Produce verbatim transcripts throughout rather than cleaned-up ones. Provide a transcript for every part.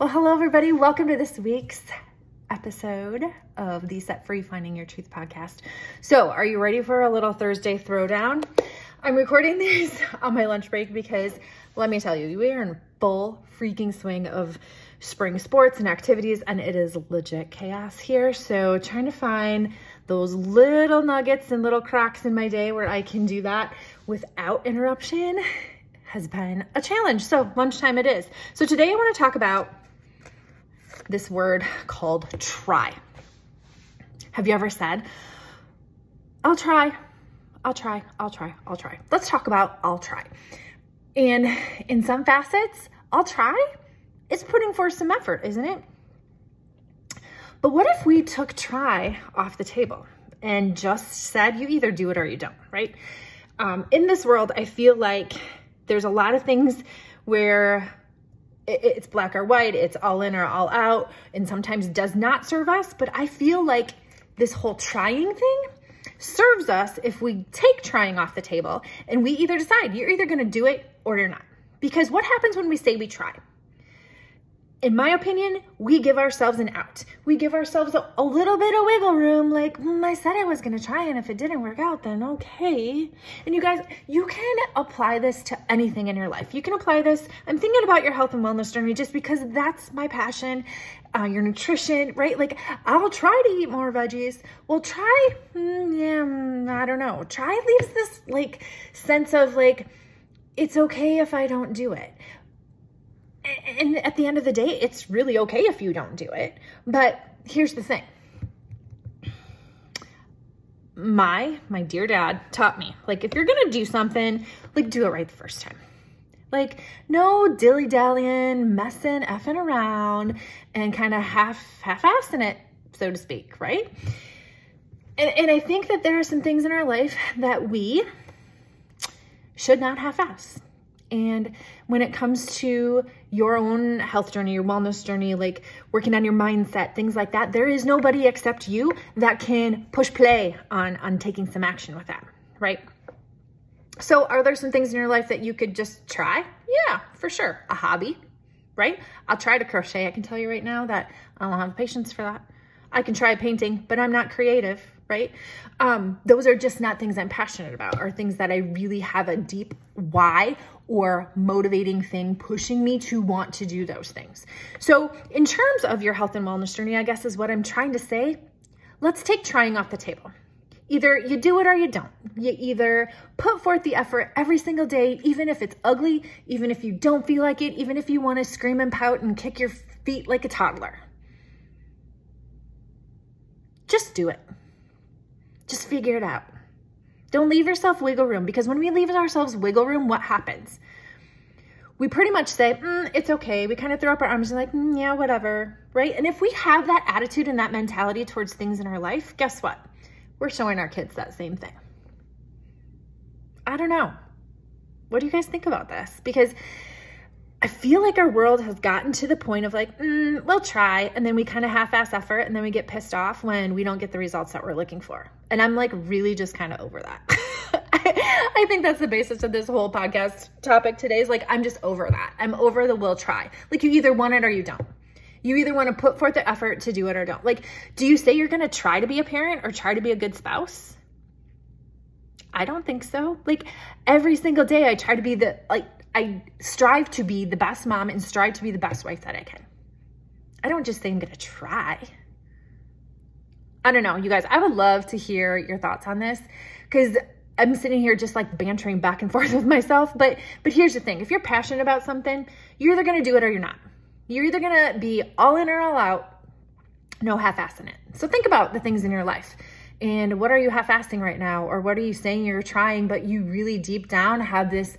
Well, hello everybody. Welcome to this week's episode of the Set Free Finding Your Truth podcast. So are you ready for a little Thursday throwdown? I'm recording these on my lunch break because let me tell you, we are in full freaking swing of spring sports and activities, and it is legit chaos here. So trying to find those little nuggets and little cracks in my day where I can do that without interruption has been a challenge. So lunchtime it is. So today I want to talk about this word called try. Have you ever said, I'll try, I'll try, I'll try, I'll try. Let's talk about I'll try. And in some facets, I'll try is putting forth some effort, isn't it? But what if we took try off the table and just said, you either do it or you don't, right? Um, in this world, I feel like there's a lot of things where it's black or white, it's all in or all out, and sometimes does not serve us. But I feel like this whole trying thing serves us if we take trying off the table and we either decide you're either going to do it or you're not. Because what happens when we say we try? In my opinion, we give ourselves an out. We give ourselves a, a little bit of wiggle room. Like, mm, I said I was going to try, and if it didn't work out, then okay. And you guys, you can apply this to anything in your life. You can apply this. I'm thinking about your health and wellness journey just because that's my passion, uh, your nutrition, right? Like, I'll try to eat more veggies. Well, try, mm, yeah, mm, I don't know. Try leaves this like sense of like, it's okay if I don't do it. And at the end of the day, it's really okay if you don't do it. But here's the thing. My, my dear dad taught me, like, if you're going to do something, like, do it right the first time. Like, no dilly-dallying, messing, effing around, and kind of half, half-assing it, so to speak, right? And, and I think that there are some things in our life that we should not half-ass. And when it comes to your own health journey, your wellness journey, like working on your mindset, things like that, there is nobody except you that can push play on, on taking some action with that, right? So are there some things in your life that you could just try? Yeah, for sure. A hobby, right? I'll try to crochet. I can tell you right now that I don't have patience for that. I can try painting, but I'm not creative, right? Um, those are just not things I'm passionate about or things that I really have a deep why or motivating thing pushing me to want to do those things. So in terms of your health and wellness journey, I guess is what I'm trying to say. Let's take trying off the table. Either you do it or you don't. You either put forth the effort every single day, even if it's ugly, even if you don't feel like it, even if you want to scream and pout and kick your feet like a toddler. Just do it. Just figure it out. Don't leave yourself wiggle room, because when we leave ourselves wiggle room, what happens? We pretty much say, mm, it's okay. We kind of throw up our arms and like, mm, yeah, whatever, right? And if we have that attitude and that mentality towards things in our life, guess what? We're showing our kids that same thing. I don't know. What do you guys think about this? Because I feel like our world has gotten to the point of like, mm, we'll try. And then we kind of half-ass effort. And then we get pissed off when we don't get the results that we're looking for. And I'm like really just kind of over that. I, I think that's the basis of this whole podcast topic today is like, I'm just over that. I'm over the we'll try. Like, you either want it or you don't. You either want to put forth the effort to do it or don't. Like, do you say you're going to try to be a parent or try to be a good spouse? I don't think so. Like, every single day I try to be the, like, I strive to be the best mom and strive to be the best wife that I can. I don't just think I'm going to try. I don't know, you guys. I would love to hear your thoughts on this because I'm sitting here just like bantering back and forth with myself. But but here's the thing. If you're passionate about something, you're either going to do it or you're not. You're either going to be all in or all out, no half-assing it. So think about the things in your life. And what are you half-assing right now? Or what are you saying you're trying, but you really deep down have this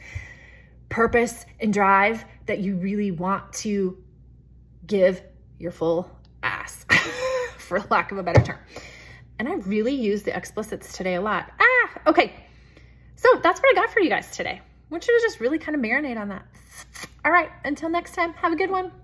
purpose and drive that you really want to give your full ass, for lack of a better term. And I really use the explicits today a lot. Ah, okay. So that's what I got for you guys today. I want you to just really kind of marinate on that. All right, until next time, have a good one.